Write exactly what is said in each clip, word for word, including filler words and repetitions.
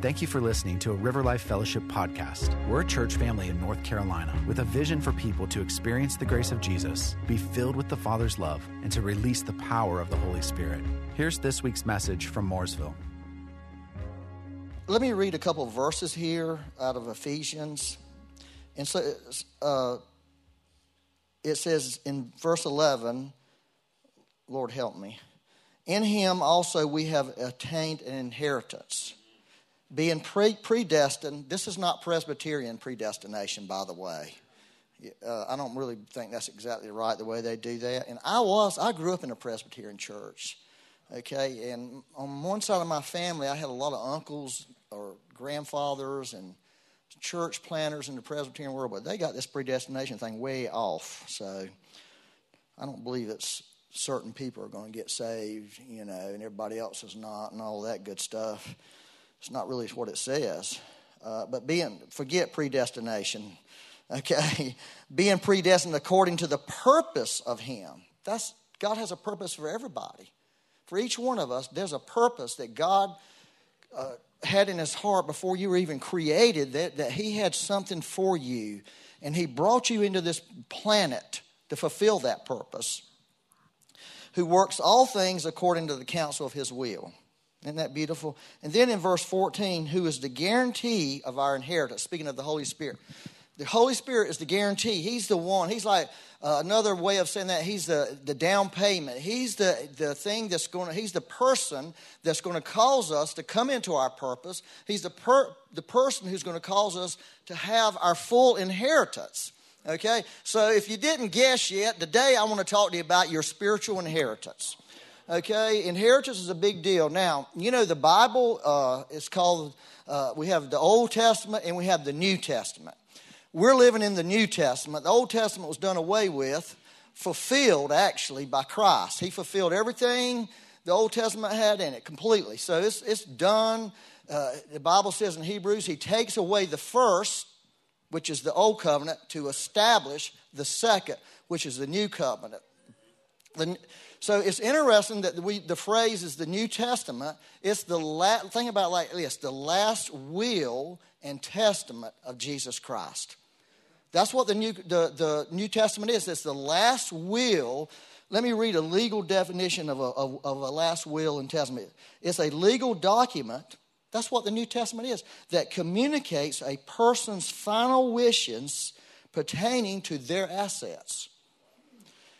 Thank you for listening to a River Life Fellowship podcast. We're a church family in North Carolina with a vision for people to experience the grace of Jesus, be filled with the Father's love, and to release the power of the Holy Spirit. Here's this week's message from Mooresville. Let me read a couple of verses here out of Ephesians. And so uh, it says in verse eleven, Lord help me, in him also we have attained an inheritance, being pre- predestined. This is not Presbyterian predestination, by the way. Uh, I don't really think that's exactly right, the way they do that. And I was, I grew up in a Presbyterian church, okay? And on one side of my family, I had a lot of uncles or grandfathers and church planters in the Presbyterian world, but they got this predestination thing way off. So I don't believe it's certain people are going to get saved, you know, and everybody else is not, and all that good stuff. It's not really what it says. Uh, but being, forget predestination, okay? Being predestined according to the purpose of him. That's, God has a purpose for everybody. For each one of us, there's a purpose that God uh, had in his heart before you were even created, that, that he had something for you. And he brought you into this planet to fulfill that purpose. Who works all things according to the counsel of his will. Isn't that beautiful? And then in verse fourteen, who is the guarantee of our inheritance, speaking of the Holy Spirit. The Holy Spirit is the guarantee. He's the one. He's like uh, another way of saying that. He's the, the down payment. He's the, the thing that's going to, he's the person that's going to cause us to come into our purpose. He's the per, the person who's going to cause us to have our full inheritance. Okay? So if you didn't guess yet, today I want to talk to you about your spiritual inheritance. Okay, inheritance is a big deal. Now, you know, the Bible uh, is called, uh, we have the Old Testament and we have the New Testament. We're living in the New Testament. The Old Testament was done away with, fulfilled actually by Christ. He fulfilled everything the Old Testament had in it completely. So it's, it's done. Uh, the Bible says in Hebrews, he takes away the first, which is the Old Covenant, to establish the second, which is the New Covenant. The, so it's interesting that we, the phrase is the New Testament. It's the la- think about it like this: the last will and testament of Jesus Christ. That's what the new the, the New Testament is. It's the last will. Let me read a legal definition of a of, of a last will and testament. It's a legal document. That's what the New Testament is, that communicates a person's final wishes pertaining to their assets.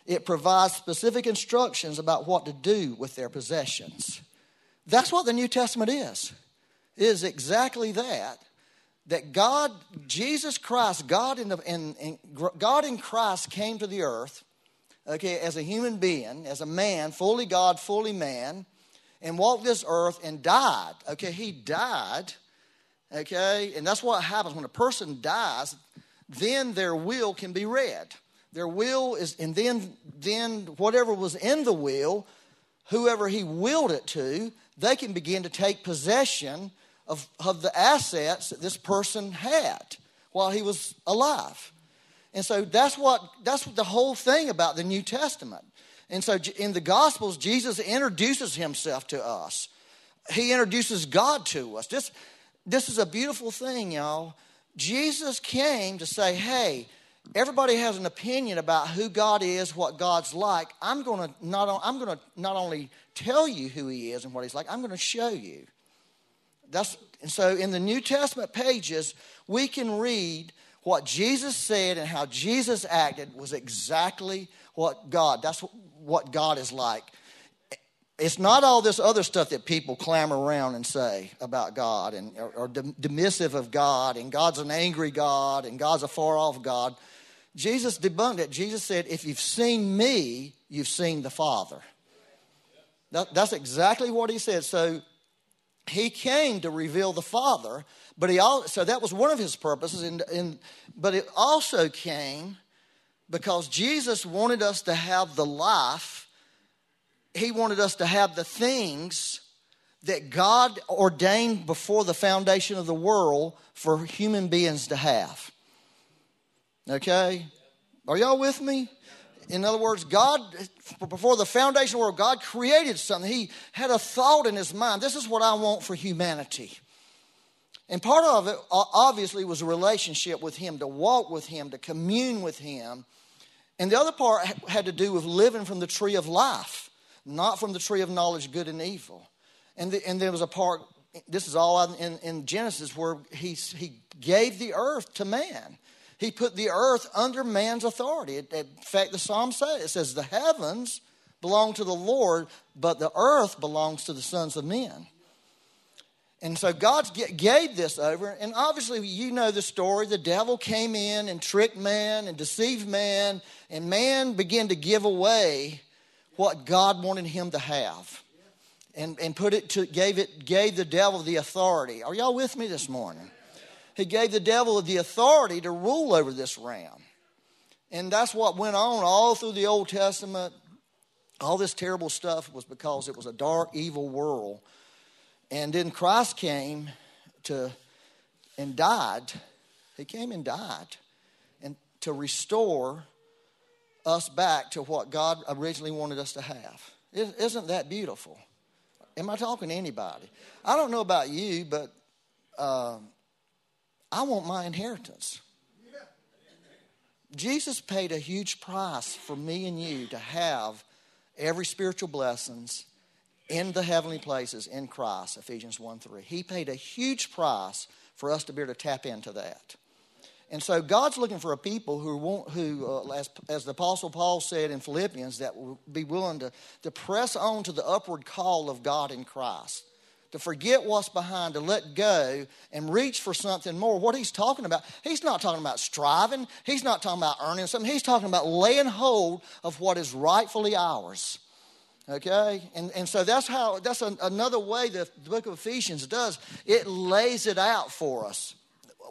It provides specific instructions about what to do with their possessions. That's what the New Testament is. It is exactly that. That God, Jesus Christ, God in, the, in, in God in Christ came to the earth, okay, as a human being, as a man, fully God, fully man, and walked this earth and died. Okay, he died. Okay, and that's what happens when a person dies. Then their will can be read. Their will is, and then then whatever was in the will, whoever he willed it to, they can begin to take possession of, of the assets that this person had while he was alive. And so that's what that's what the whole thing about the New Testament. And so in the Gospels, Jesus introduces himself to us. He introduces God to us. This, this is a beautiful thing, y'all. Jesus came to say, hey, everybody has an opinion about who God is, what God's like. I'm going to not I'm going to not only tell you who he is and what he's like, I'm going to show you. That's and so in the New Testament pages, we can read what Jesus said and how Jesus acted was exactly what God. That's what God is like. It's not all this other stuff that people clamor around and say about God and are, are dismissive of God, and God's an angry God, and God's a far-off God. Jesus debunked it. Jesus said, if you've seen me, you've seen the Father. That, that's exactly what he said. So he came to reveal the Father, but he all, so that was one of his purposes. And, and, but it also came because Jesus wanted us to have the life. He wanted us to have the things that God ordained before the foundation of the world for human beings to have. Okay? Are y'all with me? In other words, God, before the foundation of the world, God created something. He had a thought in his mind. This is what I want for humanity. And part of it, obviously, was a relationship with him, to walk with him, to commune with him. And the other part had to do with living from the tree of life, not from the tree of knowledge, good and evil. And, the, and there was a part, this is all in, in Genesis, where he, he gave the earth to man. He put the earth under man's authority. It, in fact, the Psalm says, it says, the heavens belong to the Lord, but the earth belongs to the sons of men. And so God gave this over. And obviously, you know the story. The devil came in and tricked man and deceived man. And man began to give away what God wanted him to have. And, and put it to, gave it, gave the devil the authority. Are y'all with me this morning? He gave the devil the authority to rule over this realm. And that's what went on all through the Old Testament. All this terrible stuff was because it was a dark, evil world. And then Christ came to and died. He came and died and to restore us back to what God originally wanted us to have. Isn't that beautiful? Am I talking to anybody? I don't know about you, but uh, I want my inheritance. Jesus paid a huge price for me and you to have every spiritual blessings in the heavenly places in Christ, Ephesians one three. He paid a huge price for us to be able to tap into that. And so God's looking for a people who, want, who uh, as, as the Apostle Paul said in Philippians, that will be willing to, to press on to the upward call of God in Christ, to forget what's behind, to let go and reach for something more. What he's talking about, he's not talking about striving. He's not talking about earning something. He's talking about laying hold of what is rightfully ours. Okay, and, and so that's how that's an, another way the, the book of Ephesians does. It lays it out for us,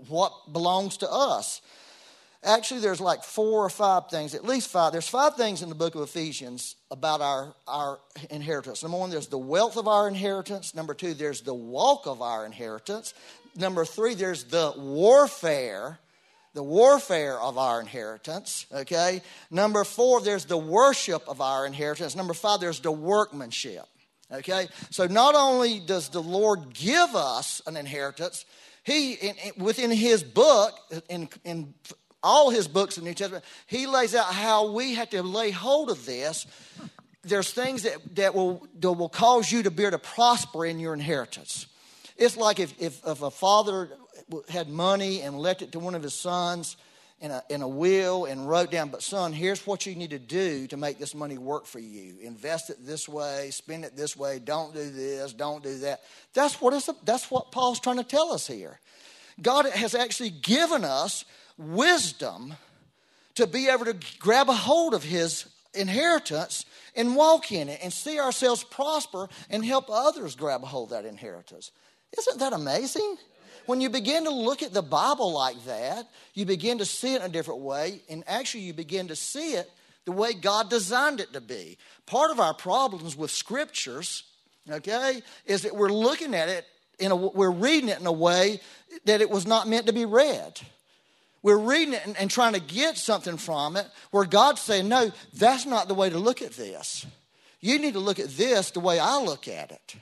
what belongs to us. Actually, there's like four or five things, at least five. There's five things in the book of Ephesians about our, our inheritance. Number one, there's the wealth of our inheritance. Number two, there's the walk of our inheritance. Number three, there's the warfare, the warfare of our inheritance, okay? Number four, there's the worship of our inheritance. Number five, there's the workmanship, okay? So not only does the Lord give us an inheritance, he, in, in, within his book, in, in all his books in the New Testament, he lays out how we have to lay hold of this. There's things that, that, will, that will cause you to be able to prosper in your inheritance. It's like if, if, if a father had money and left it to one of his sons in a, in a will and wrote down, but son, here's what you need to do to make this money work for you. Invest it this way, spend it this way, don't do this, don't do that. That's what, it's, that's what Paul's trying to tell us here. God has actually given us wisdom to be able to grab a hold of his inheritance and walk in it and see ourselves prosper and help others grab a hold of that inheritance. Isn't that amazing? When you begin to look at the Bible like that, you begin to see it in a different way, and actually you begin to see it the way God designed it to be. Part of our problems with scriptures, okay, is that we're looking at it, in a, we're reading it in a way that it was not meant to be read. We're reading it and, and trying to get something from it where God's saying, no, that's not the way to look at this. You need to look at this the way I look at it.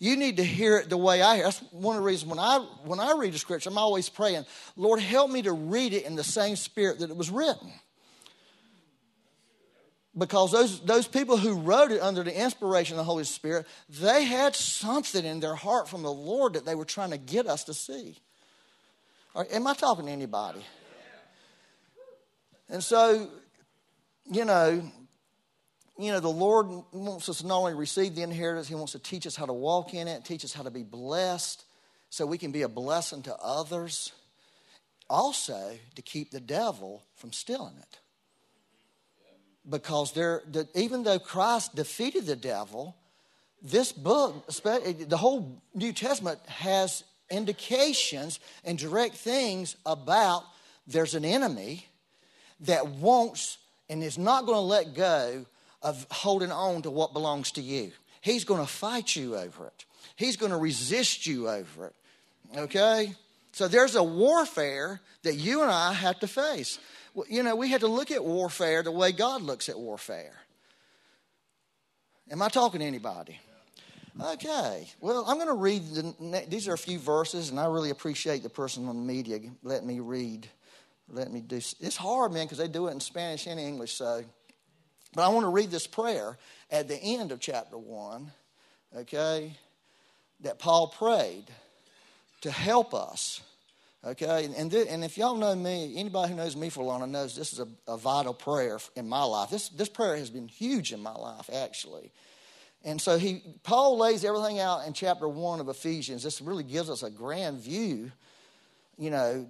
You need to hear it the way I hear. That's one of the reasons when I when I read the scripture, I'm always praying, Lord, help me to read it in the same spirit that it was written. Because those, those people who wrote it under the inspiration of the Holy Spirit, they had something in their heart from the Lord that they were trying to get us to see. All right, am I talking to anybody? And so, you know... You know, the Lord wants us to not only receive the inheritance, he wants to teach us how to walk in it, teach us how to be blessed so we can be a blessing to others. Also, to keep the devil from stealing it. Because there, the, even though Christ defeated the devil, this book, the whole New Testament has indications and direct things about there's an enemy that wants and is not going to let go of holding on to what belongs to you. He's going to fight you over it. He's going to resist you over it. Okay? So there's a warfare that you and I have to face. You know, we have to look at warfare the way God looks at warfare. Am I talking to anybody? Okay, well, I'm going to read, the, these are a few verses, and I really appreciate the person on the media letting me read, letting me do, it's hard, man, because they do it in Spanish and English, so, but I want to read this prayer at the end of chapter one, okay, that Paul prayed to help us, okay, and and, th- and if y'all know me, anybody who knows me for long knows this is a, a vital prayer in my life. This this prayer has been huge in my life, actually. And so he, Paul lays everything out in chapter one of Ephesians. This really gives us a grand view. You know,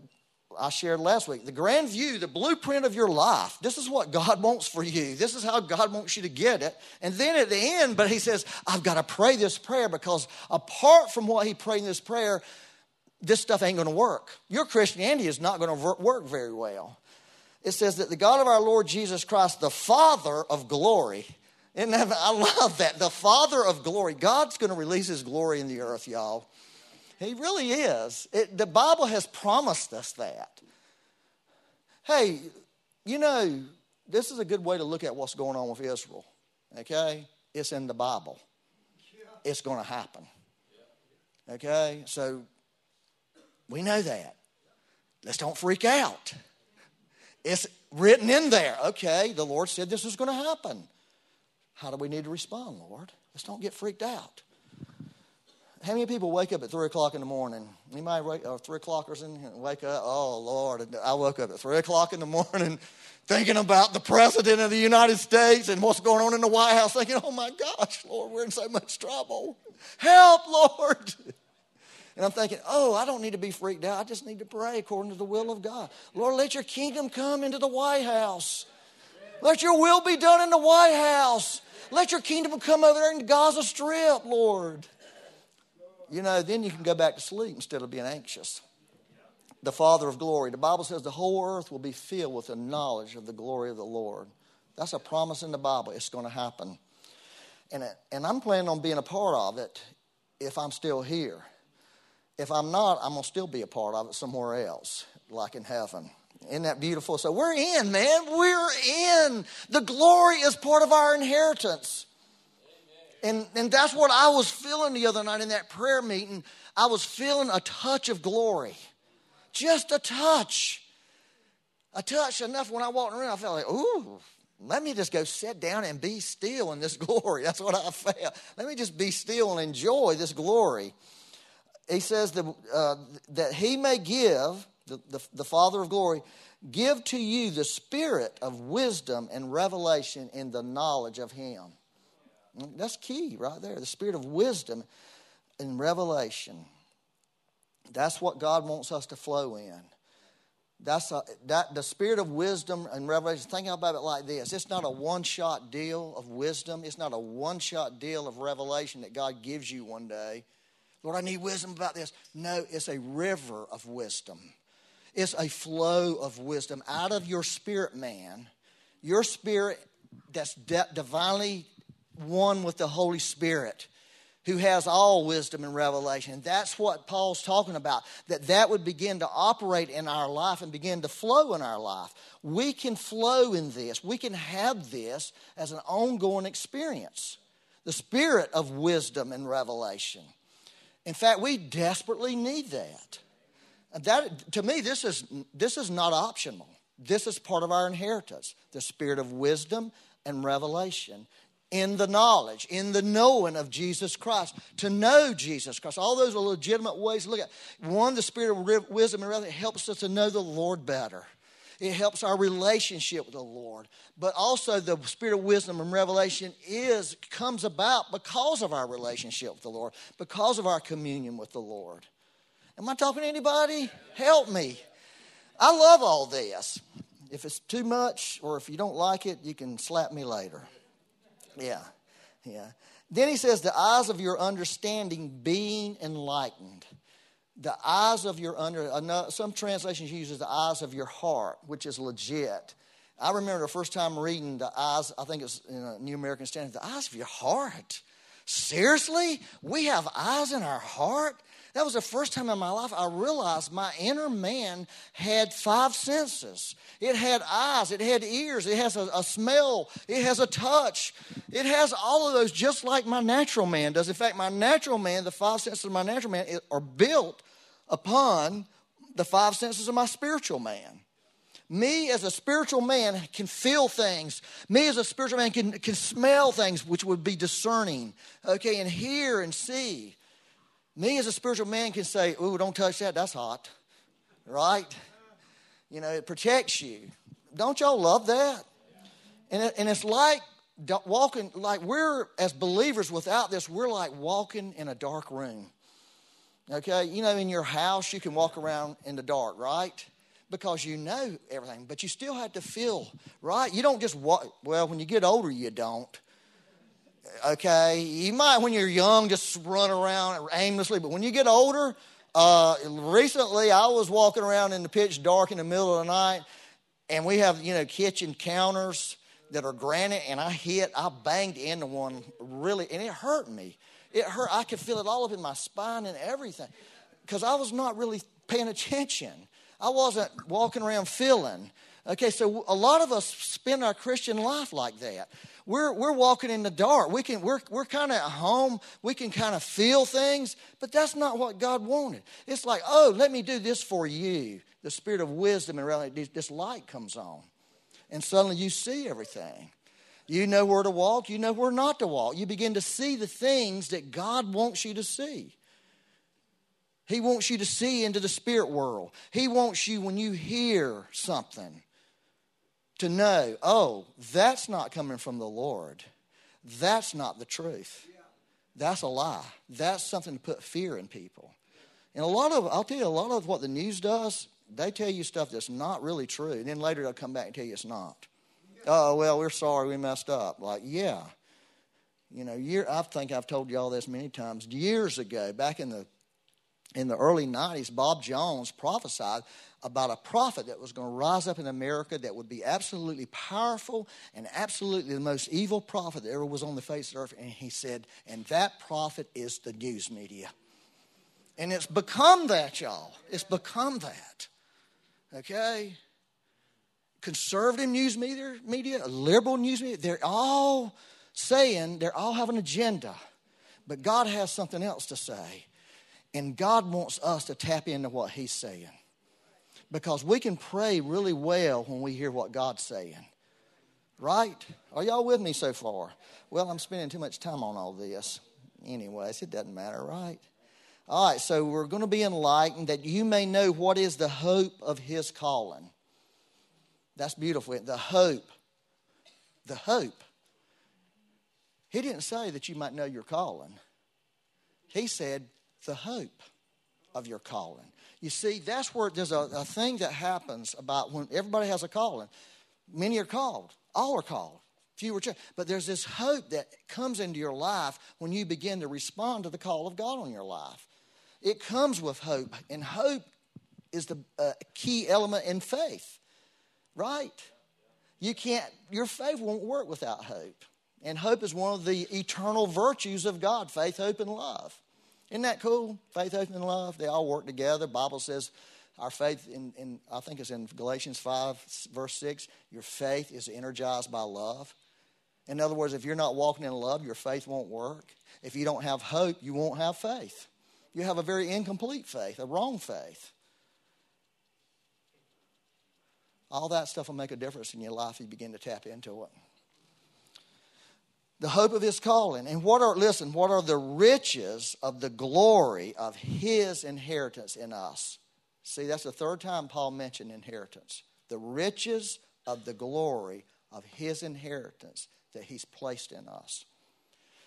I shared last week, the grand view, the blueprint of your life. This is what God wants for you. This is how God wants you to get it. And then at the end, but he says, I've got to pray this prayer because apart from what he prayed in this prayer, this stuff ain't going to work. Your Christianity is not going to work very well. It says that the God of our Lord Jesus Christ, the Father of glory, and I love that. The Father of glory. God's going to release his glory in the earth, y'all. He really is. It, the Bible has promised us that. Hey, you know, this is a good way to look at what's going on with Israel. Okay? It's in the Bible. It's going to happen. Okay? So, we know that. Let's don't freak out. It's written in there. Okay, the Lord said this was going to happen. How do we need to respond, Lord? Let's don't get freaked out. How many people wake up at three o'clock in the morning? Anybody wake, or three o'clockers in here wake up? Oh, Lord, I woke up at three o'clock in the morning thinking about the President of the United States and what's going on in the White House, thinking, oh, my gosh, Lord, we're in so much trouble. Help, Lord. And I'm thinking, oh, I don't need to be freaked out. I just need to pray according to the will of God. Lord, let your kingdom come into the White House. Let your will be done in the White House. Let your kingdom come over there in the Gaza Strip, Lord. You know, then you can go back to sleep instead of being anxious. The Father of glory. The Bible says the whole earth will be filled with the knowledge of the glory of the Lord. That's a promise in the Bible. It's going to happen. And, it, and I'm planning on being a part of it if I'm still here. If I'm not, I'm going to still be a part of it somewhere else, like in heaven. Isn't that beautiful? So we're in, man. We're in. The glory is part of our inheritance. Amen. And and that's what I was feeling the other night in that prayer meeting. I was feeling a touch of glory. Just a touch. A touch enough when I walked around, I felt like, ooh, let me just go sit down and be still in this glory. That's what I felt. Let me just be still and enjoy this glory. He says that, uh, that he may give... The, the, the Father of glory, give to you the spirit of wisdom and revelation in the knowledge of him. That's key right there. The spirit of wisdom and revelation. That's what God wants us to flow in. That's a, that the spirit of wisdom and revelation. Think about it like this. It's not a one-shot deal of wisdom. It's not a one-shot deal of revelation that God gives you one day. Lord, I need wisdom about this. No, it's a river of wisdom. It's a flow of wisdom out of your spirit, man. Your spirit that's de- divinely one with the Holy Spirit who has all wisdom and revelation. And that's what Paul's talking about, that that would begin to operate in our life and begin to flow in our life. We can flow in this. We can have this as an ongoing experience, the spirit of wisdom and revelation. In fact, we desperately need that. That, to me, this is this is not optional. This is part of our inheritance, the spirit of wisdom and revelation in the knowledge, in the knowing of Jesus Christ, to know Jesus Christ. All those are legitimate ways to look at it. One, the spirit of wisdom and revelation helps us to know the Lord better. It helps our relationship with the Lord. But also the spirit of wisdom and revelation is comes about because of our relationship with the Lord, because of our communion with the Lord. Am I talking to anybody? Help me. I love all this. If it's too much or if you don't like it, you can slap me later. Yeah, yeah. Then he says, the eyes of your understanding being enlightened. The eyes of your under... Some translations use the eyes of your heart, which is legit. I remember the first time reading the eyes, I think it's in a New American Standard, the eyes of your heart. Seriously? We have eyes in our heart? That was the first time in my life I realized my inner man had five senses. It had eyes. It had ears. It has a, a smell. It has a touch. It has all of those just like my natural man does. In fact, my natural man, the five senses of my natural man are built upon the five senses of my spiritual man. Me as a spiritual man can feel things. Me as a spiritual man can, can smell things, which would be discerning, okay, and hear and see. Me as a spiritual man can say, ooh, don't touch that, that's hot, right? You know, it protects you. Don't y'all love that? And, it, and it's like walking, like we're, as believers without this, we're like walking in a dark room, okay? You know, in your house, you can walk around in the dark, right? Because you know everything, but you still have to feel, right? You don't just walk. Well, when you get older, you don't. Okay? You might, when you're young, just run around aimlessly. But when you get older, uh, recently I was walking around in the pitch dark in the middle of the night, and we have, you know, kitchen counters that are granite, and I hit, I banged into one really, and it hurt me. It hurt. I could feel it all up in my spine and everything because I was not really paying attention. I wasn't walking around feeling. Okay, so a lot of us spend our Christian life like that. We're we're walking in the dark. We can we're we're kind of at home. We can kind of feel things, but that's not what God wanted. It's like, oh, let me do this for you. The spirit of wisdom and revelation. This light comes on, and suddenly you see everything. You know where to walk. You know where not to walk. You begin to see the things that God wants you to see. He wants you to see into the spirit world. He wants you, when you hear something, to know, oh, that's not coming from the Lord. That's not the truth. That's a lie. That's something to put fear in people. And a lot of, I'll tell you, a lot of what the news does, they tell you stuff that's not really true. And then later they'll come back and tell you it's not. Oh, well, we're sorry we messed up. Like, yeah. You know, year, I think I've told you all this many times. Years ago, back in the In the early nineties, Bob Jones prophesied about a prophet that was going to rise up in America that would be absolutely powerful and absolutely the most evil prophet that ever was on the face of the earth. And he said, and that prophet is the news media. And it's become that, y'all. It's become that. Okay? Conservative news media, media liberal news media, they're all saying, they all have an agenda. But God has something else to say. And God wants us to tap into what he's saying. Because we can pray really well when we hear what God's saying. Right? Are y'all with me so far? Well, I'm spending too much time on all this. Anyways, it doesn't matter, right? All right, so we're going to be enlightened that you may know what is the hope of his calling. That's beautiful. The hope. The hope. He didn't say that you might know your calling. He said, the hope of your calling. You see, that's where there's a, a thing that happens about when everybody has a calling. Many are called. All are called. Few are chosen. But there's this hope that comes into your life when you begin to respond to the call of God on your life. It comes with hope, and hope is the uh, key element in faith, right? You can't, your faith won't work without hope. And hope is one of the eternal virtues of God, faith, hope, and love. Isn't that cool? Faith, hope, and love. They all work together. The Bible says our faith, in, in I think it's in Galatians five, verse six, your faith is energized by love. In other words, if you're not walking in love, your faith won't work. If you don't have hope, you won't have faith. You have a very incomplete faith, a wrong faith. All that stuff will make a difference in your life if you begin to tap into it. The hope of his calling. And what are, listen, what are the riches of the glory of his inheritance in us? See, that's the third time Paul mentioned inheritance. The riches of the glory of his inheritance that he's placed in us.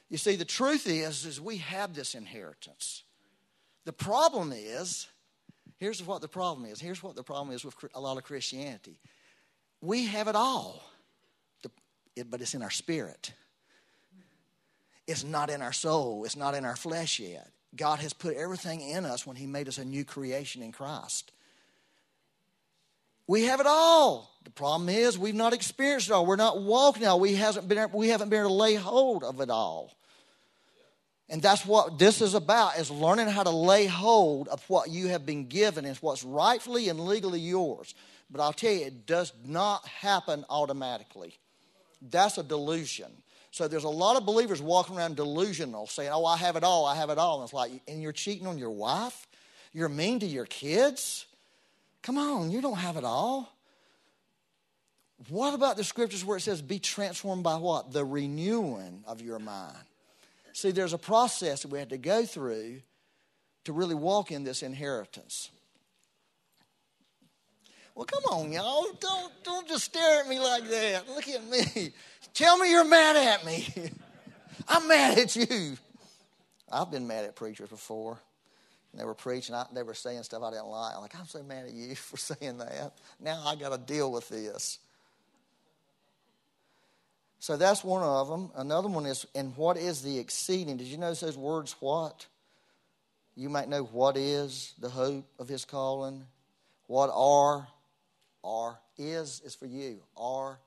You see, the truth is, is we have this inheritance. The problem is, here's what the problem is. Here's what the problem is with a lot of Christianity. We have it all, but it's in our spirit. It's not in our soul. It's not in our flesh yet. God has put everything in us when he made us a new creation in Christ. We have it all. The problem is we've not experienced it all. We're not walking it all. We, hasn't been, we haven't been able to lay hold of it all. And that's what this is about, is learning how to lay hold of what you have been given and what's rightfully and legally yours. But I'll tell you, it does not happen automatically. That's a delusion. So there's a lot of believers walking around delusional, saying, oh, I have it all, I have it all. And it's like, and you're cheating on your wife? You're mean to your kids? Come on, you don't have it all. What about the scriptures where it says, be transformed by what? The renewing of your mind. See, there's a process that we had to go through to really walk in this inheritance. Well, come on, y'all. Don't, don't just stare at me like that. Look at me. Tell me you're mad at me. I'm mad at you. I've been mad at preachers before. They were preaching. I, they were saying stuff I didn't like. I'm like, I'm so mad at you for saying that. Now I got to deal with this. So that's one of them. Another one is, and what is the exceeding? Did you notice those words, what? You might know what is the hope of his calling. What are, are, is, is for you. Are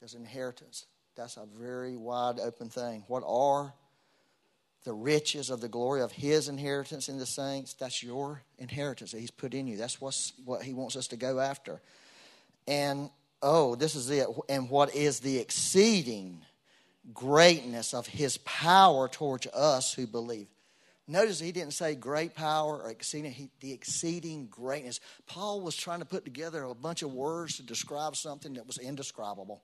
is inheritance. That's a very wide open thing. What are the riches of the glory of his inheritance in the saints? That's your inheritance that he's put in you. That's what's, what he wants us to go after. And oh, this is it. And what is the exceeding greatness of his power towards us who believe? Notice he didn't say great power or exceeding, he, the exceeding greatness. Paul was trying to put together a bunch of words to describe something that was indescribable.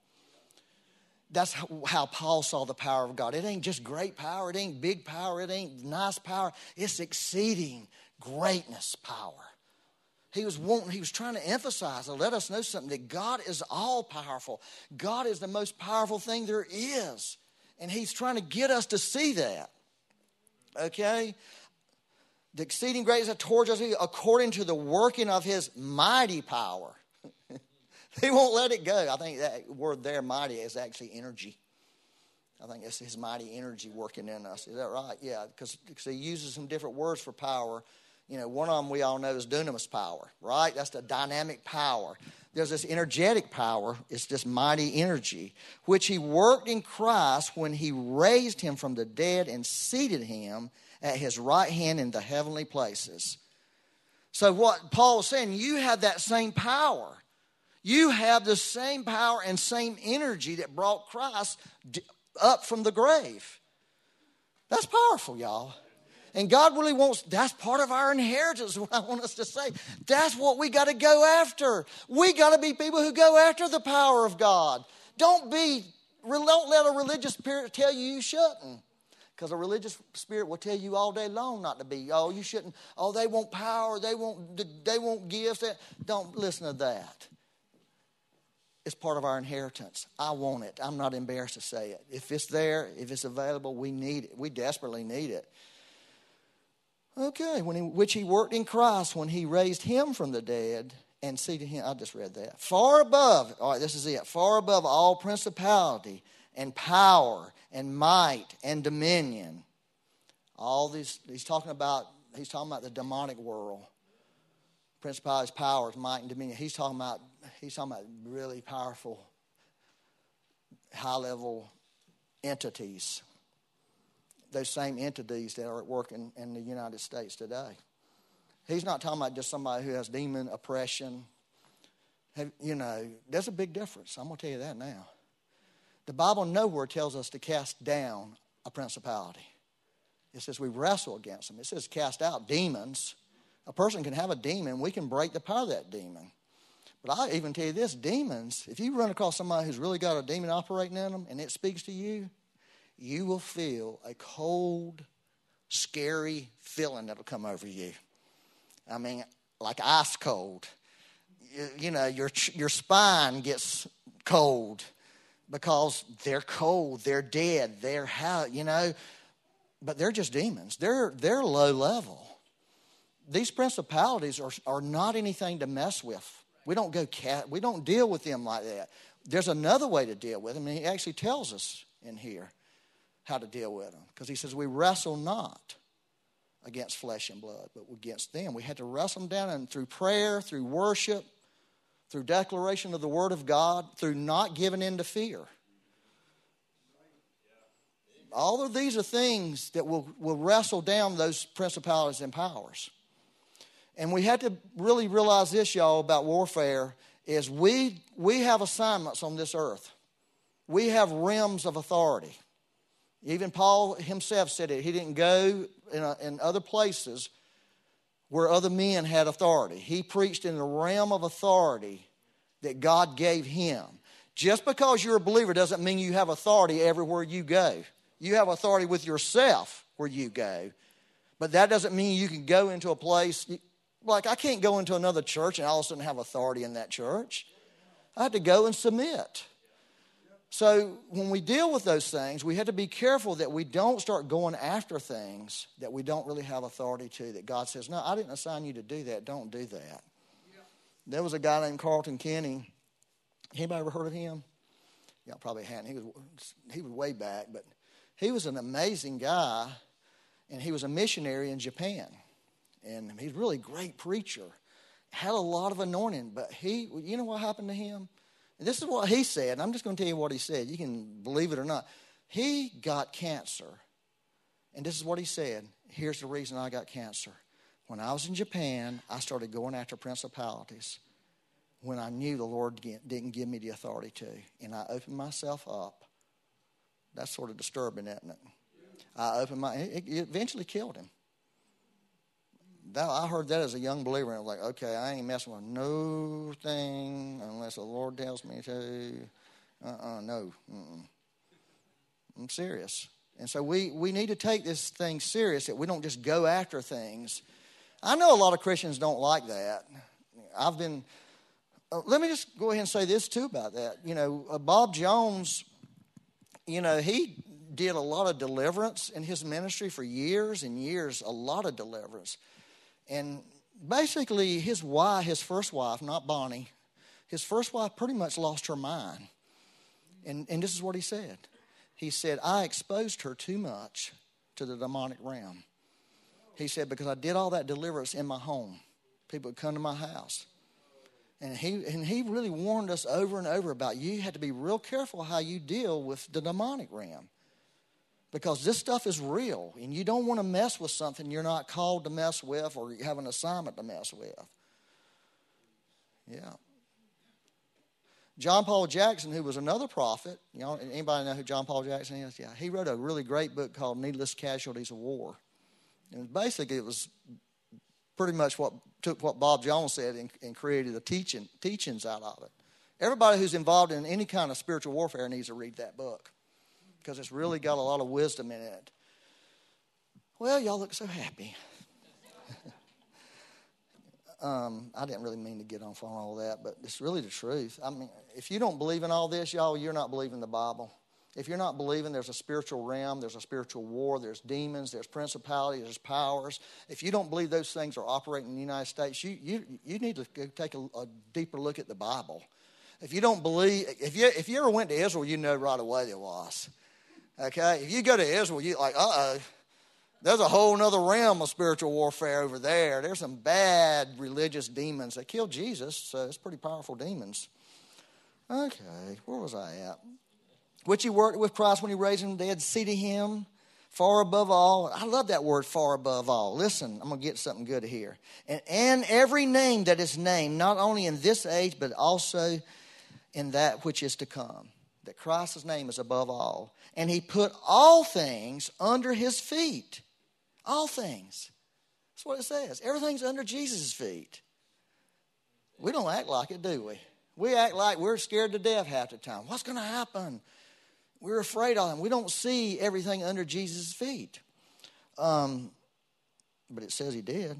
That's how, how Paul saw the power of God. It ain't just great power. It ain't big power. It ain't nice power. It's exceeding greatness power. He was wanting, he was trying to emphasize and let us know something, that God is all powerful. God is the most powerful thing there is. And he's trying to get us to see that. Okay? The exceeding greatness towards us according to the working of his mighty power. He won't let it go. I think that word there, mighty, is actually energy. I think it's his mighty energy working in us. Is that right? Yeah, because he uses some different words for power. You know, one of them we all know is dunamis power, right? That's the dynamic power. There's this energetic power. It's this mighty energy, which he worked in Christ when he raised him from the dead and seated him at his right hand in the heavenly places. So what Paul was saying, you have that same power. You have the same power and same energy that brought Christ up from the grave. That's powerful, y'all. And God really wants, that's part of our inheritance, what I want us to say. That's what we got to go after. We got to be people who go after the power of God. Don't be, don't let a religious spirit tell you you shouldn't. Because a religious spirit will tell you all day long not to be, oh, you shouldn't, oh, they want power, they want, they want gifts. Don't listen to that. It's part of our inheritance. I want it. I'm not embarrassed to say it. If it's there, if it's available, we need it. We desperately need it. Okay, when he, which he worked in Christ when he raised him from the dead and seated him. I just read that. Far above, all right, this is it. Far above all principality and power and might and dominion. All these, he's talking about, he's talking about the demonic world. Principalities, powers, might, and dominion. He's talking about, he's talking about really powerful, high-level entities. Those same entities that are at work in, in the United States today. He's not talking about just somebody who has demon oppression. Have, you know, there's a big difference. I'm going to tell you that now. The Bible nowhere tells us to cast down a principality. It says we wrestle against them. It says cast out demons. A person can have a demon. We can break the power of that demon. But I'll even tell you this, demons, if you run across somebody who's really got a demon operating in them and it speaks to you, you will feel a cold, scary feeling that'll come over you. I mean, like ice cold. You, you know, your your spine gets cold because they're cold, they're dead, they're how you know, but they're just demons. They're they're low level. These principalities are are not anything to mess with. We don't go cat. We don't deal with them like that. There's another way to deal with them, and he actually tells us in here how to deal with them. Because he says we wrestle not against flesh and blood, but against them. We had to wrestle them down, and through prayer, through worship, through declaration of the word of God, through not giving in to fear. All of these are things that will, will wrestle down those principalities and powers. And we have to really realize this, y'all, about warfare, is we we have assignments on this earth. We have realms of authority. Even Paul himself said it. He didn't go in, a, in other places where other men had authority. He preached in the realm of authority that God gave him. Just because you're a believer doesn't mean you have authority everywhere you go. You have authority with yourself where you go. But that doesn't mean you can go into a place. Like, I can't go into another church and all of a sudden have authority in that church. I had to go and submit. So when we deal with those things, we have to be careful that we don't start going after things that we don't really have authority to, that God says, no, I didn't assign you to do that. Don't do that. Yeah. There was a guy named Carlton Kenny. Anybody ever heard of him? Y'all probably hadn't. He was, he was way back, but he was an amazing guy, and he was a missionary in Japan. And he's a really great preacher, had a lot of anointing, but he, you know what happened to him? And this is what he said, and I'm just going to tell you what he said. You can believe it or not. He got cancer, and this is what he said. Here's the reason I got cancer. When I was in Japan, I started going after principalities when I knew the Lord didn't give me the authority to, and I opened myself up. That's sort of disturbing, isn't it? I opened my, it eventually killed him. That, I heard that as a young believer, and I was like, okay, I ain't messing with no thing unless the Lord tells me to. Uh-uh, no. Mm-mm. I'm serious. And so we, we need to take this thing serious, that we don't just go after things. I know a lot of Christians don't like that. I've been, uh, let me just go ahead and say this too about that. You know, uh, Bob Jones, you know, he did a lot of deliverance in his ministry for years and years, a lot of deliverance. And basically, his wife, his first wife, not Bonnie, his first wife pretty much lost her mind. And and this is what he said. He said, I exposed her too much to the demonic realm. He said, because I did all that deliverance in my home. People would come to my house. And he and he really warned us over and over about, you had to be real careful how you deal with the demonic realm. Because this stuff is real, and you don't want to mess with something you're not called to mess with or you have an assignment to mess with. Yeah. John Paul Jackson, who was another prophet, you know, anybody know who John Paul Jackson is? Yeah, he wrote a really great book called Needless Casualties of War. And basically it was pretty much what took what Bob Jones said and, and created the teaching, teachings out of it. Everybody who's involved in any kind of spiritual warfare needs to read that book, because it's really got a lot of wisdom in it. Well, y'all look so happy. um, I didn't really mean to get on for all that, but it's really the truth. I mean, if you don't believe in all this, y'all, you're not believing the Bible. If you're not believing there's a spiritual realm, there's a spiritual war, there's demons, there's principalities, there's powers. If you don't believe those things are operating in the United States, you you, you need to go take a, a deeper look at the Bible. If you don't believe, if you if you ever went to Israel, you know right away there was. Okay, if you go to Israel, you like, uh-oh, there's a whole other realm of spiritual warfare over there. There's some bad religious demons. They killed Jesus, so it's pretty powerful demons. Okay, where was I at? Which he worked with Christ when he raised him from the dead, seated him far above all. I love that word, far above all. Listen, I'm going to get something good here. And, and every name that is named, not only in this age, but also in that which is to come. That Christ's name is above all. And he put all things under his feet. All things. That's what it says. Everything's under Jesus' feet. We don't act like it, do we? We act like we're scared to death half the time. What's going to happen? We're afraid of him. We don't see everything under Jesus' feet. Um, but it says he did.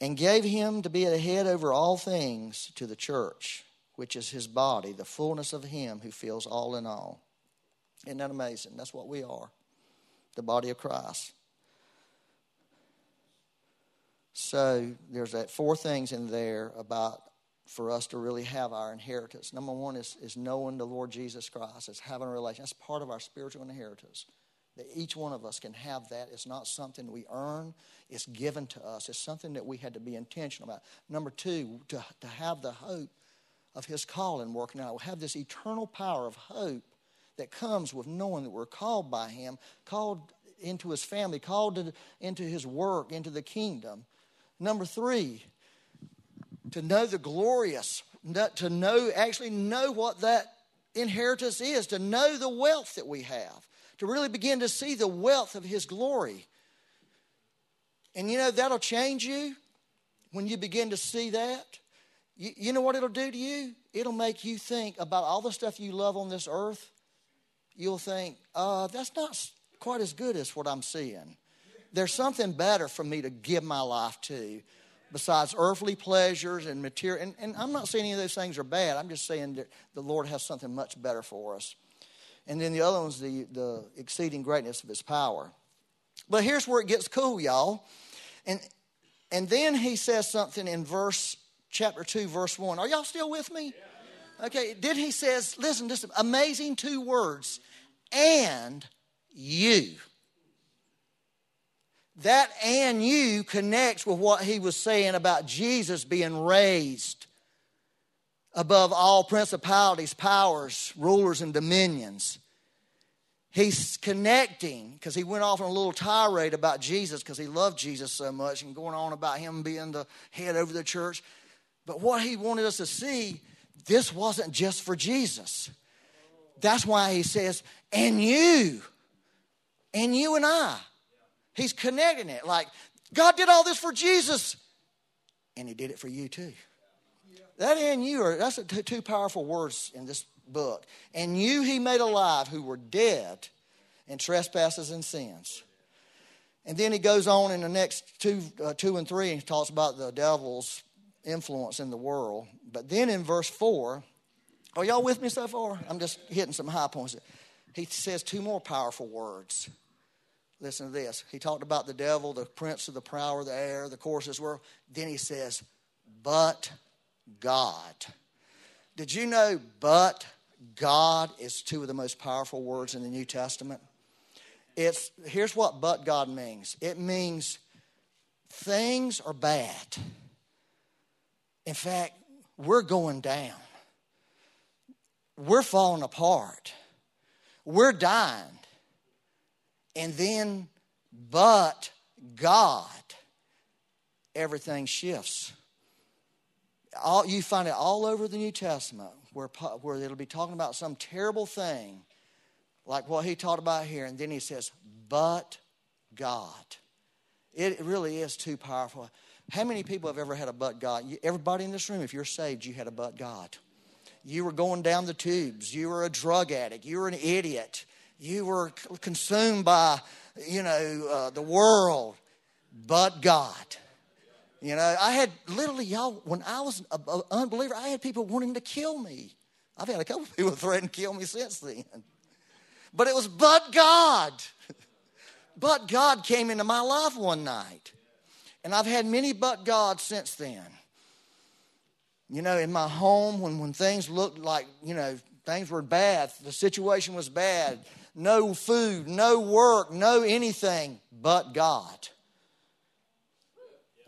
And gave him to be the head over all things to the church, which is his body, the fullness of him who fills all in all. Isn't that amazing? That's what we are, the body of Christ. So there's that four things in there about for us to really have our inheritance. Number one is, is knowing the Lord Jesus Christ. It's having a relation. That's part of our spiritual inheritance, that each one of us can have that. It's not something we earn. It's given to us. It's something that we had to be intentional about. Number two, to, to have the hope of his calling working out. We have this eternal power of hope that comes with knowing that we're called by him, called into his family, called into his work, into the kingdom. Number three, to know the glorious, to know, actually know what that inheritance is, to know the wealth that we have, to really begin to see the wealth of his glory. And you know, that'll change you when you begin to see that. You, you know what it'll do to you? It'll make you think about all the stuff you love on this earth. You'll think, uh, that's not quite as good as what I'm seeing. There's something better for me to give my life to besides earthly pleasures and material. And, and I'm not saying any of those things are bad. I'm just saying that the Lord has something much better for us. And then the other one's the, the exceeding greatness of his power. But here's where it gets cool, y'all. And and then he says something in verse chapter two, verse one. Are y'all still with me? Yeah. Okay, then he says, listen, this amazing two words, and you. That "and you" connects with what he was saying about Jesus being raised above all principalities, powers, rulers, and dominions. He's connecting, because he went off on a little tirade about Jesus because he loved Jesus so much and going on about him being the head over the church. But what he wanted us to see, this wasn't just for Jesus. That's why he says, and you, and you and I. He's connecting it like, God did all this for Jesus, and he did it for you too. That "and you" are, that's two powerful words in this book. And you he made alive who were dead in trespasses and sins. And then he goes on in the next two, uh, two and three, and he talks about the devil's influence in the world. But then in verse four, are y'all with me so far? I'm just hitting some high points. He says two more powerful words. Listen to this. He talked about the devil, the prince of the power of the air, the course of this world. Then he says, but God. Did you know "but God" is two of the most powerful words in the New Testament? It's, here's what "but God" means. It means things are bad. In fact, we're going down. We're falling apart. We're dying. And then, but God, everything shifts. All, you find it all over the New Testament where, where it'll be talking about some terrible thing like what he taught about here. And then he says, but God. It really is too powerful. How many people have ever had a but God? Everybody in this room, if you're saved, you had a but God. You were going down the tubes. You were a drug addict. You were an idiot. You were consumed by, you know, uh, the world. But God. You know, I had literally, y'all, when I was an unbeliever, I had people wanting to kill me. I've had a couple of people threaten to kill me since then. But it was but God. But God came into my life one night. And I've had many but Gods since then. You know, in my home, when, when things looked like, you know, things were bad, the situation was bad, no food, no work, no anything but God.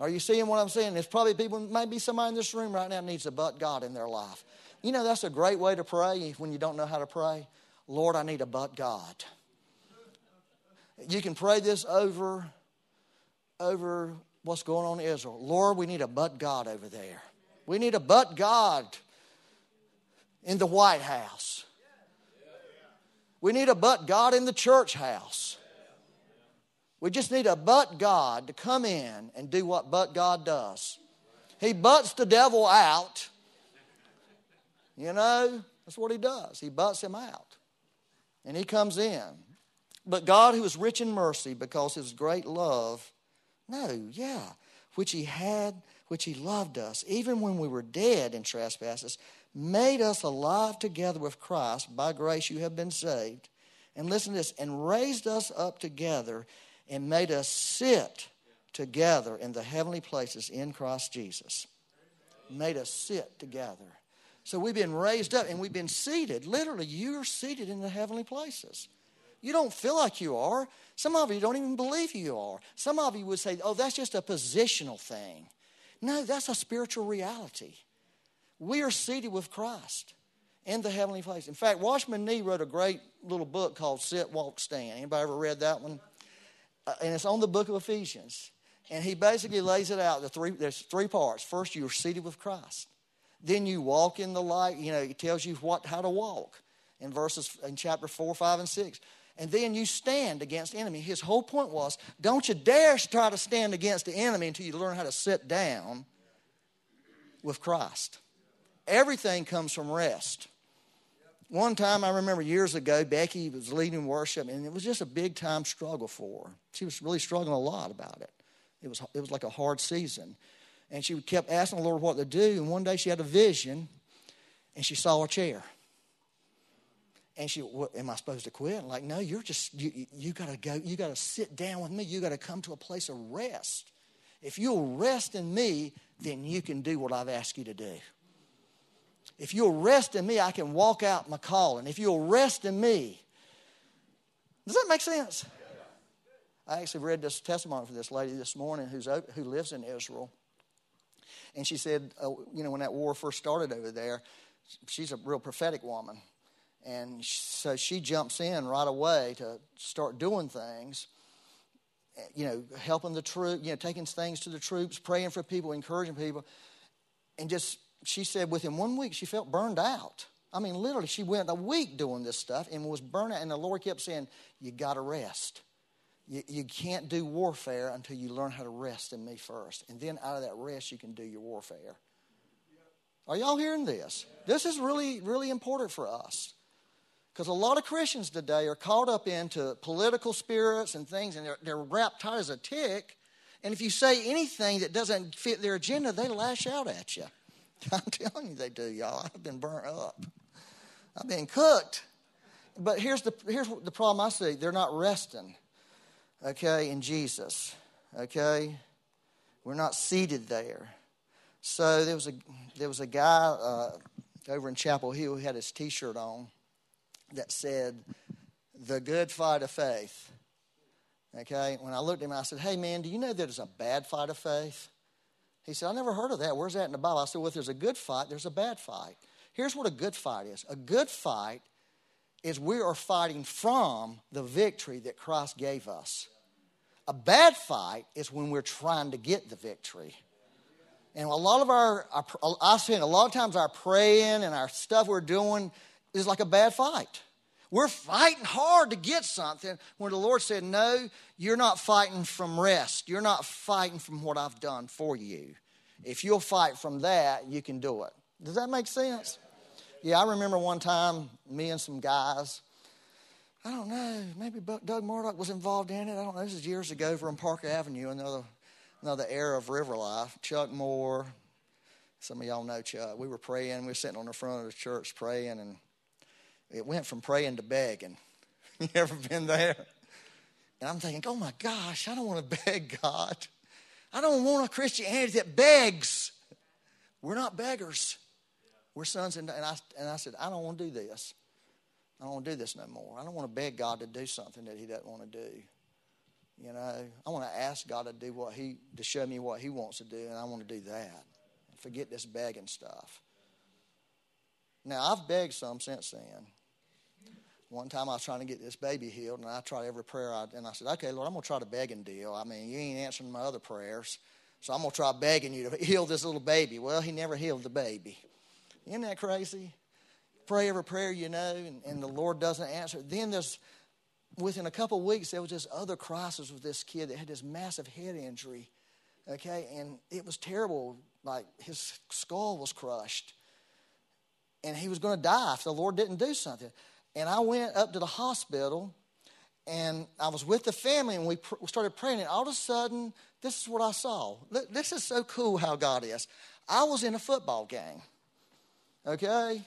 Are you seeing what I'm saying? There's probably people, maybe somebody in this room right now needs a but God in their life. You know, that's a great way to pray when you don't know how to pray. Lord, I need a but God. You can pray this over, over what's going on in Israel. Lord, we need a but God over there. We need a but God in the White House. We need a but God in the church house. We just need a but God to come in and do what but God does. He butts the devil out. You know, that's what he does. He butts him out. And he comes in. But God, who is rich in mercy because his great love, no, yeah, which he had, which he loved us, even when we were dead in trespasses, made us alive together with Christ. By grace you have been saved. And listen to this, and raised us up together and made us sit together in the heavenly places in Christ Jesus. Made us sit together. So we've been raised up and we've been seated. Literally, you're seated in the heavenly places. You don't feel like you are. Some of you don't even believe you are. Some of you would say, oh, that's just a positional thing. No, that's a spiritual reality. We are seated with Christ. and the heavenly place. In fact, Watchman Nee wrote a great little book called Sit, Walk, Stand. Anybody ever read that one? Uh, and it's on the book of Ephesians. And he basically lays it out. The three, there's three parts. First, you're seated with Christ. Then you walk in the light. You know, it tells you what how to walk in verses in chapter four, five, and six. And then you stand against the enemy. His whole point was, don't you dare try to stand against the enemy until you learn how to sit down with Christ. Everything comes from rest. One time, I remember years ago, Becky was leading worship, and it was just a big-time struggle for her. She was really struggling a lot about it. It was, it was like a hard season. And she kept asking the Lord what to do, and one day she had a vision, and she saw a chair. And she, what, am I supposed to quit? I'm like, no, you're just, you, you got to go, you got to sit down with me. You got to come to a place of rest. If you'll rest in me, then you can do what I've asked you to do. If you'll rest in me, I can walk out my calling. If you'll rest in me. Does that make sense? I actually read this testimony from this lady this morning who's who lives in Israel. And she said, uh, you know, when that war first started over there, she's a real prophetic woman. And so she jumps in right away to start doing things, you know, helping the troops, you know, taking things to the troops, praying for people, encouraging people. And just, she said within one week, she felt burned out. I mean, literally, she went a week doing this stuff and was burned out. And the Lord kept saying, you got to rest. You, you can't do warfare until you learn how to rest in me first. And then out of that rest, you can do your warfare. Are y'all hearing this? This is really, really important for us. Because a lot of Christians today are caught up into political spirits and things, and they're, they're wrapped tight as a tick. And if you say anything that doesn't fit their agenda, they lash out at you. I'm telling you they do, y'all. I've been burnt up. I've been cooked. But here's the, here's the problem I see. They're not resting, okay, in Jesus, okay? We're not seated there. So there was a, there was a guy uh, over in Chapel Hill who had his T-shirt on that said, the good fight of faith. Okay? When I looked at him, I said, hey, man, do you know there's a bad fight of faith? He said, I never heard of that. Where's that in the Bible? I said, well, if there's a good fight, there's a bad fight. Here's what a good fight is. A good fight is we are fighting from the victory that Christ gave us. A bad fight is when we're trying to get the victory. And a lot of our, our I think a lot of times our praying and our stuff we're doing is like a bad fight. We're fighting hard to get something when the Lord said, no, you're not fighting from rest. You're not fighting from what I've done for you. If you'll fight from that, you can do it. Does that make sense? Yeah, I remember one time, me and some guys, I don't know, maybe Doug Murdoch was involved in it. I don't know, this is years ago from Parker Avenue, another, another era of River Life, Chuck Moore. Some of y'all know Chuck. We were praying. We were sitting on the front of the church praying, and it went from praying to begging. You ever been there? And I'm thinking, oh my gosh, I don't want to beg God. I don't want a Christianity that begs. We're not beggars. We're sons. And, and, I, and I said, I don't want to do this. I don't want to do this no more. I don't want to beg God to do something that he doesn't want to do. You know, I want to ask God to do what he, to show me what he wants to do, and I want to do that. Forget this begging stuff. Now, I've begged some since then. One time I was trying to get this baby healed, and I tried every prayer. I, and I said, okay, Lord, I'm going to try the begging deal. I mean, you ain't answering my other prayers, so I'm going to try begging you to heal this little baby. Well, he never healed the baby. Isn't that crazy? Pray every prayer you know, and, and the Lord doesn't answer. Then there's, within a couple of weeks, there was this other crisis with this kid that had this massive head injury, okay? And it was terrible. Like, his skull was crushed, and he was going to die if the Lord didn't do something. And I went up to the hospital, and I was with the family, and we pr- started praying. And all of a sudden, this is what I saw. Look, this is so cool how God is. I was in a football game, okay?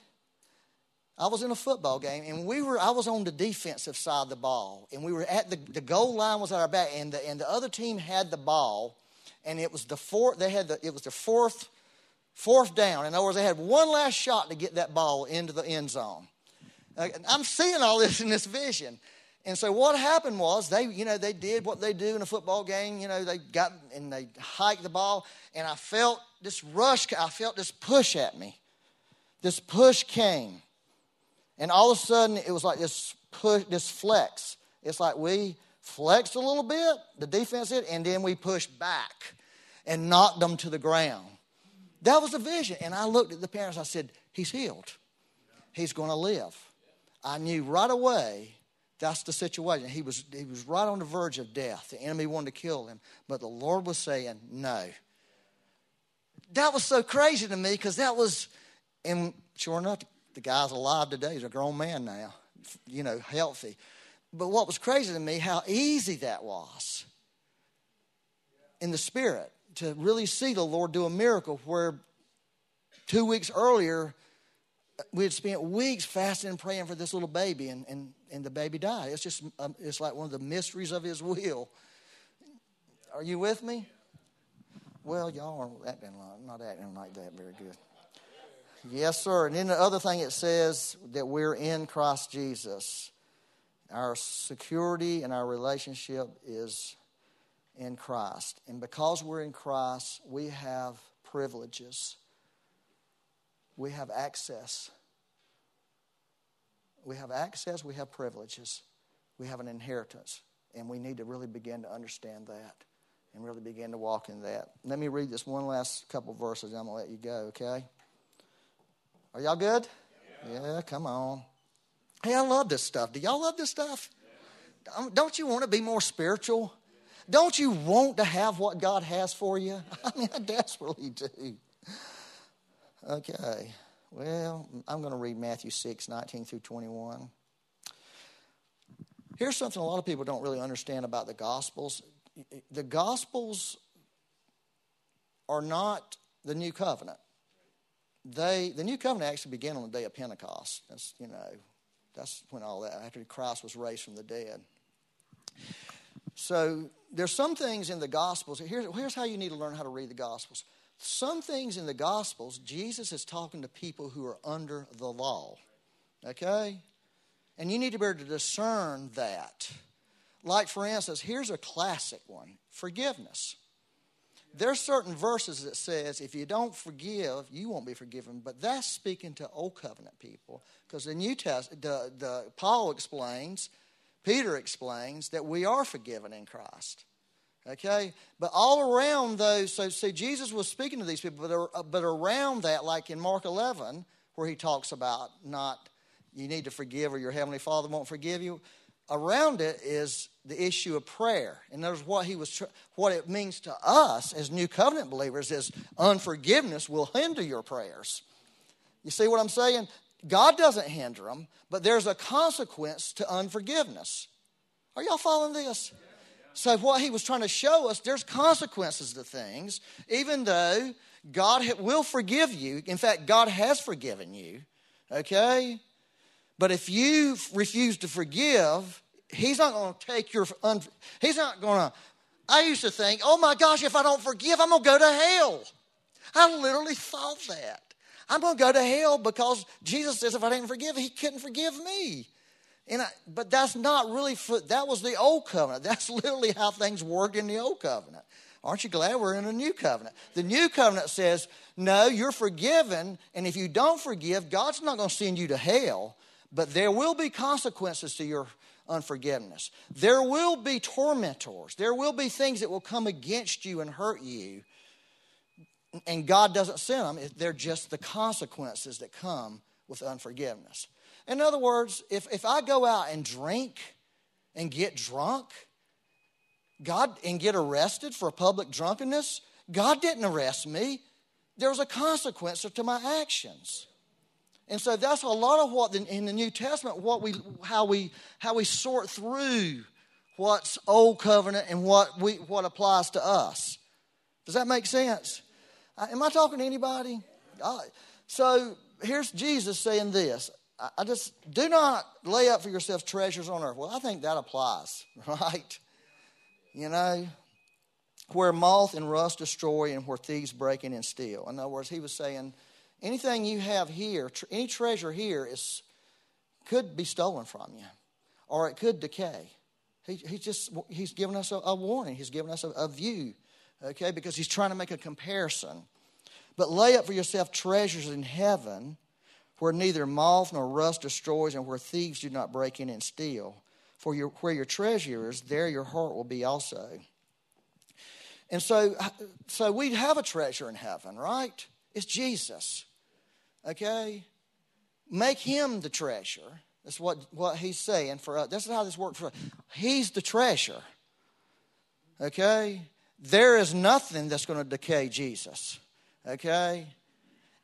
I was in a football game, and we were. I was on the defensive side of the ball, and we were at the, the goal line was at our back, and the and the other team had the ball, and it was the fourth. They had the. It was the fourth. Fourth down. In other words, they had one last shot to get that ball into the end zone. I'm seeing all this in this vision. And so what happened was they, you know, they did what they do in a football game. You know, they got and they hiked the ball. And I felt this rush. I felt this push at me. This push came. And all of a sudden, it was like this push, this flex. It's like we flexed a little bit, the defense did, and then we pushed back and knocked them to the ground. That was the vision. And I looked at the parents. I said, he's healed. He's going to live. I knew right away that's the situation. He was, he was right on the verge of death. The enemy wanted to kill him. But the Lord was saying, no. That was so crazy to me because that was, and sure enough, the guy's alive today. He's a grown man now, you know, healthy. But what was crazy to me, how easy that was in the spirit to really see the Lord do a miracle where two weeks earlier, we had spent weeks fasting and praying for this little baby, and, and, and the baby died. It's just, um, it's like one of the mysteries of his will. Are you with me? Well, y'all aren't acting like, not acting like that very good. Yes, sir. And then the other thing it says that we're in Christ Jesus. Our security and our relationship is in Christ. And because we're in Christ, we have privileges. We have access. We have access, we have privileges. We have an inheritance. And we need to really begin to understand that and really begin to walk in that. Let me read this one last couple verses and I'm going to let you go, okay? Are y'all good? Yeah. Yeah, come on. Hey, I love this stuff. Do y'all love this stuff? Yeah. Don't you want to be more spiritual? Don't you want to have what God has for you? I mean, I desperately do. Okay, well, I'm going to read Matthew six, nineteen through twenty-one. Here's something a lot of people don't really understand about the Gospels. The Gospels are not the New Covenant. They The New Covenant actually began on the day of Pentecost. That's, you know, that's when all that, after Christ was raised from the dead. So there's some things in the Gospels. Here's, here's how you need to learn how to read the Gospels. Some things in the Gospels, Jesus is talking to people who are under the law, okay? And you need to be able to discern that. Like, for instance, here's a classic one, forgiveness. There's certain verses that says, if you don't forgive, you won't be forgiven. But that's speaking to Old Covenant people. Because the New Testament, the, the, Paul explains, Peter explains, that we are forgiven in Christ. Okay, but all around those, so see, Jesus was speaking to these people, but, but around that, like in Mark eleven, where he talks about not, you need to forgive or your heavenly Father won't forgive you, around it is the issue of prayer. In other words, what, he was, what it means to us as New Covenant believers is unforgiveness will hinder your prayers. You see what I'm saying? God doesn't hinder them, but there's a consequence to unforgiveness. Are y'all following this? So what he was trying to show us, there's consequences to things, even though God will forgive you. In fact, God has forgiven you, okay? But if you refuse to forgive, he's not going to take your, he's not going to, I used to think, oh my gosh, if I don't forgive, I'm going to go to hell. I literally thought that. I'm going to go to hell because Jesus says if I didn't forgive, he couldn't forgive me. And I, but that's not really, for, that was the Old Covenant. That's literally how things worked in the Old Covenant. Aren't you glad we're in a New Covenant? The New Covenant says, no, you're forgiven, and if you don't forgive, God's not going to send you to hell, but there will be consequences to your unforgiveness. There will be tormentors. There will be things that will come against you and hurt you, and God doesn't send them. They're just the consequences that come with unforgiveness. In other words, if, if I go out and drink and get drunk, God and get arrested for public drunkenness, God didn't arrest me. There was a consequence to my actions. And so that's a lot of what in the New Testament, what we how we how we sort through what's Old Covenant and what we what applies to us. Does that make sense? Am I talking to anybody? So here's Jesus saying this. I just, do not lay up for yourselves treasures on earth. Well, I think that applies, right? You know, where moth and rust destroy and where thieves break in and steal. In other words, he was saying, anything you have here, any treasure here is could be stolen from you or it could decay. He, he just, he's given us a, a warning. He's given us a, a view, okay, because he's trying to make a comparison. But lay up for yourself treasures in heaven where neither moth nor rust destroys, and where thieves do not break in and steal. For your, where your treasure is, there your heart will be also. And so, so we have a treasure in heaven, right? It's Jesus, okay? Make him the treasure. That's what, what he's saying for us. That's how this works for us. He's the treasure, okay? There is nothing that's going to decay Jesus, okay?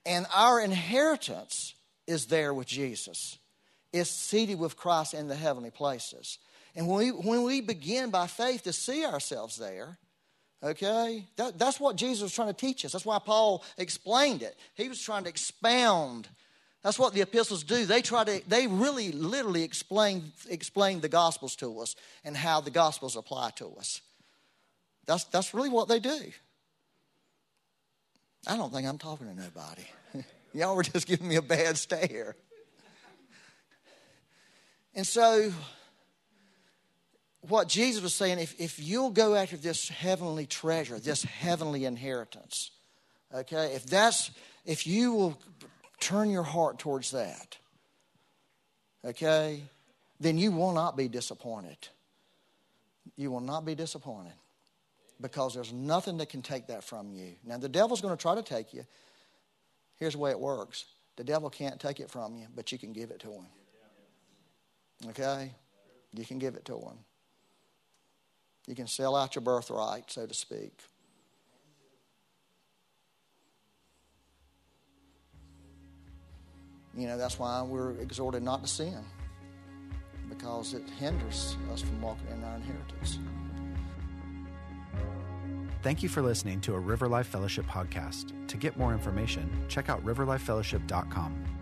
And our inheritance is there with Jesus. It's seated with Christ in the heavenly places. And when we, when we begin by faith to see ourselves there, okay, that, that's what Jesus was trying to teach us. That's why Paul explained it. He was trying to expound. That's what the epistles do. They try to, they really literally explain, explain the Gospels to us and how the Gospels apply to us. That's, that's really what they do. I don't think I'm talking to nobody. Y'all were just giving me a bad stare. And so what Jesus was saying, if, if you'll go after this heavenly treasure, this heavenly inheritance, okay, if that's, if you will turn your heart towards that, okay, then you will not be disappointed. You will not be disappointed because there's nothing that can take that from you. Now, the devil's going to try to take you. Here's the way it works. The devil can't take it from you, but you can give it to him. Okay? You can give it to him. You can sell out your birthright, so to speak. You know, that's why we're exhorted not to sin, because it hinders us from walking in our inheritance. Thank you for listening to a River Life Fellowship podcast. To get more information, check out river life fellowship dot com.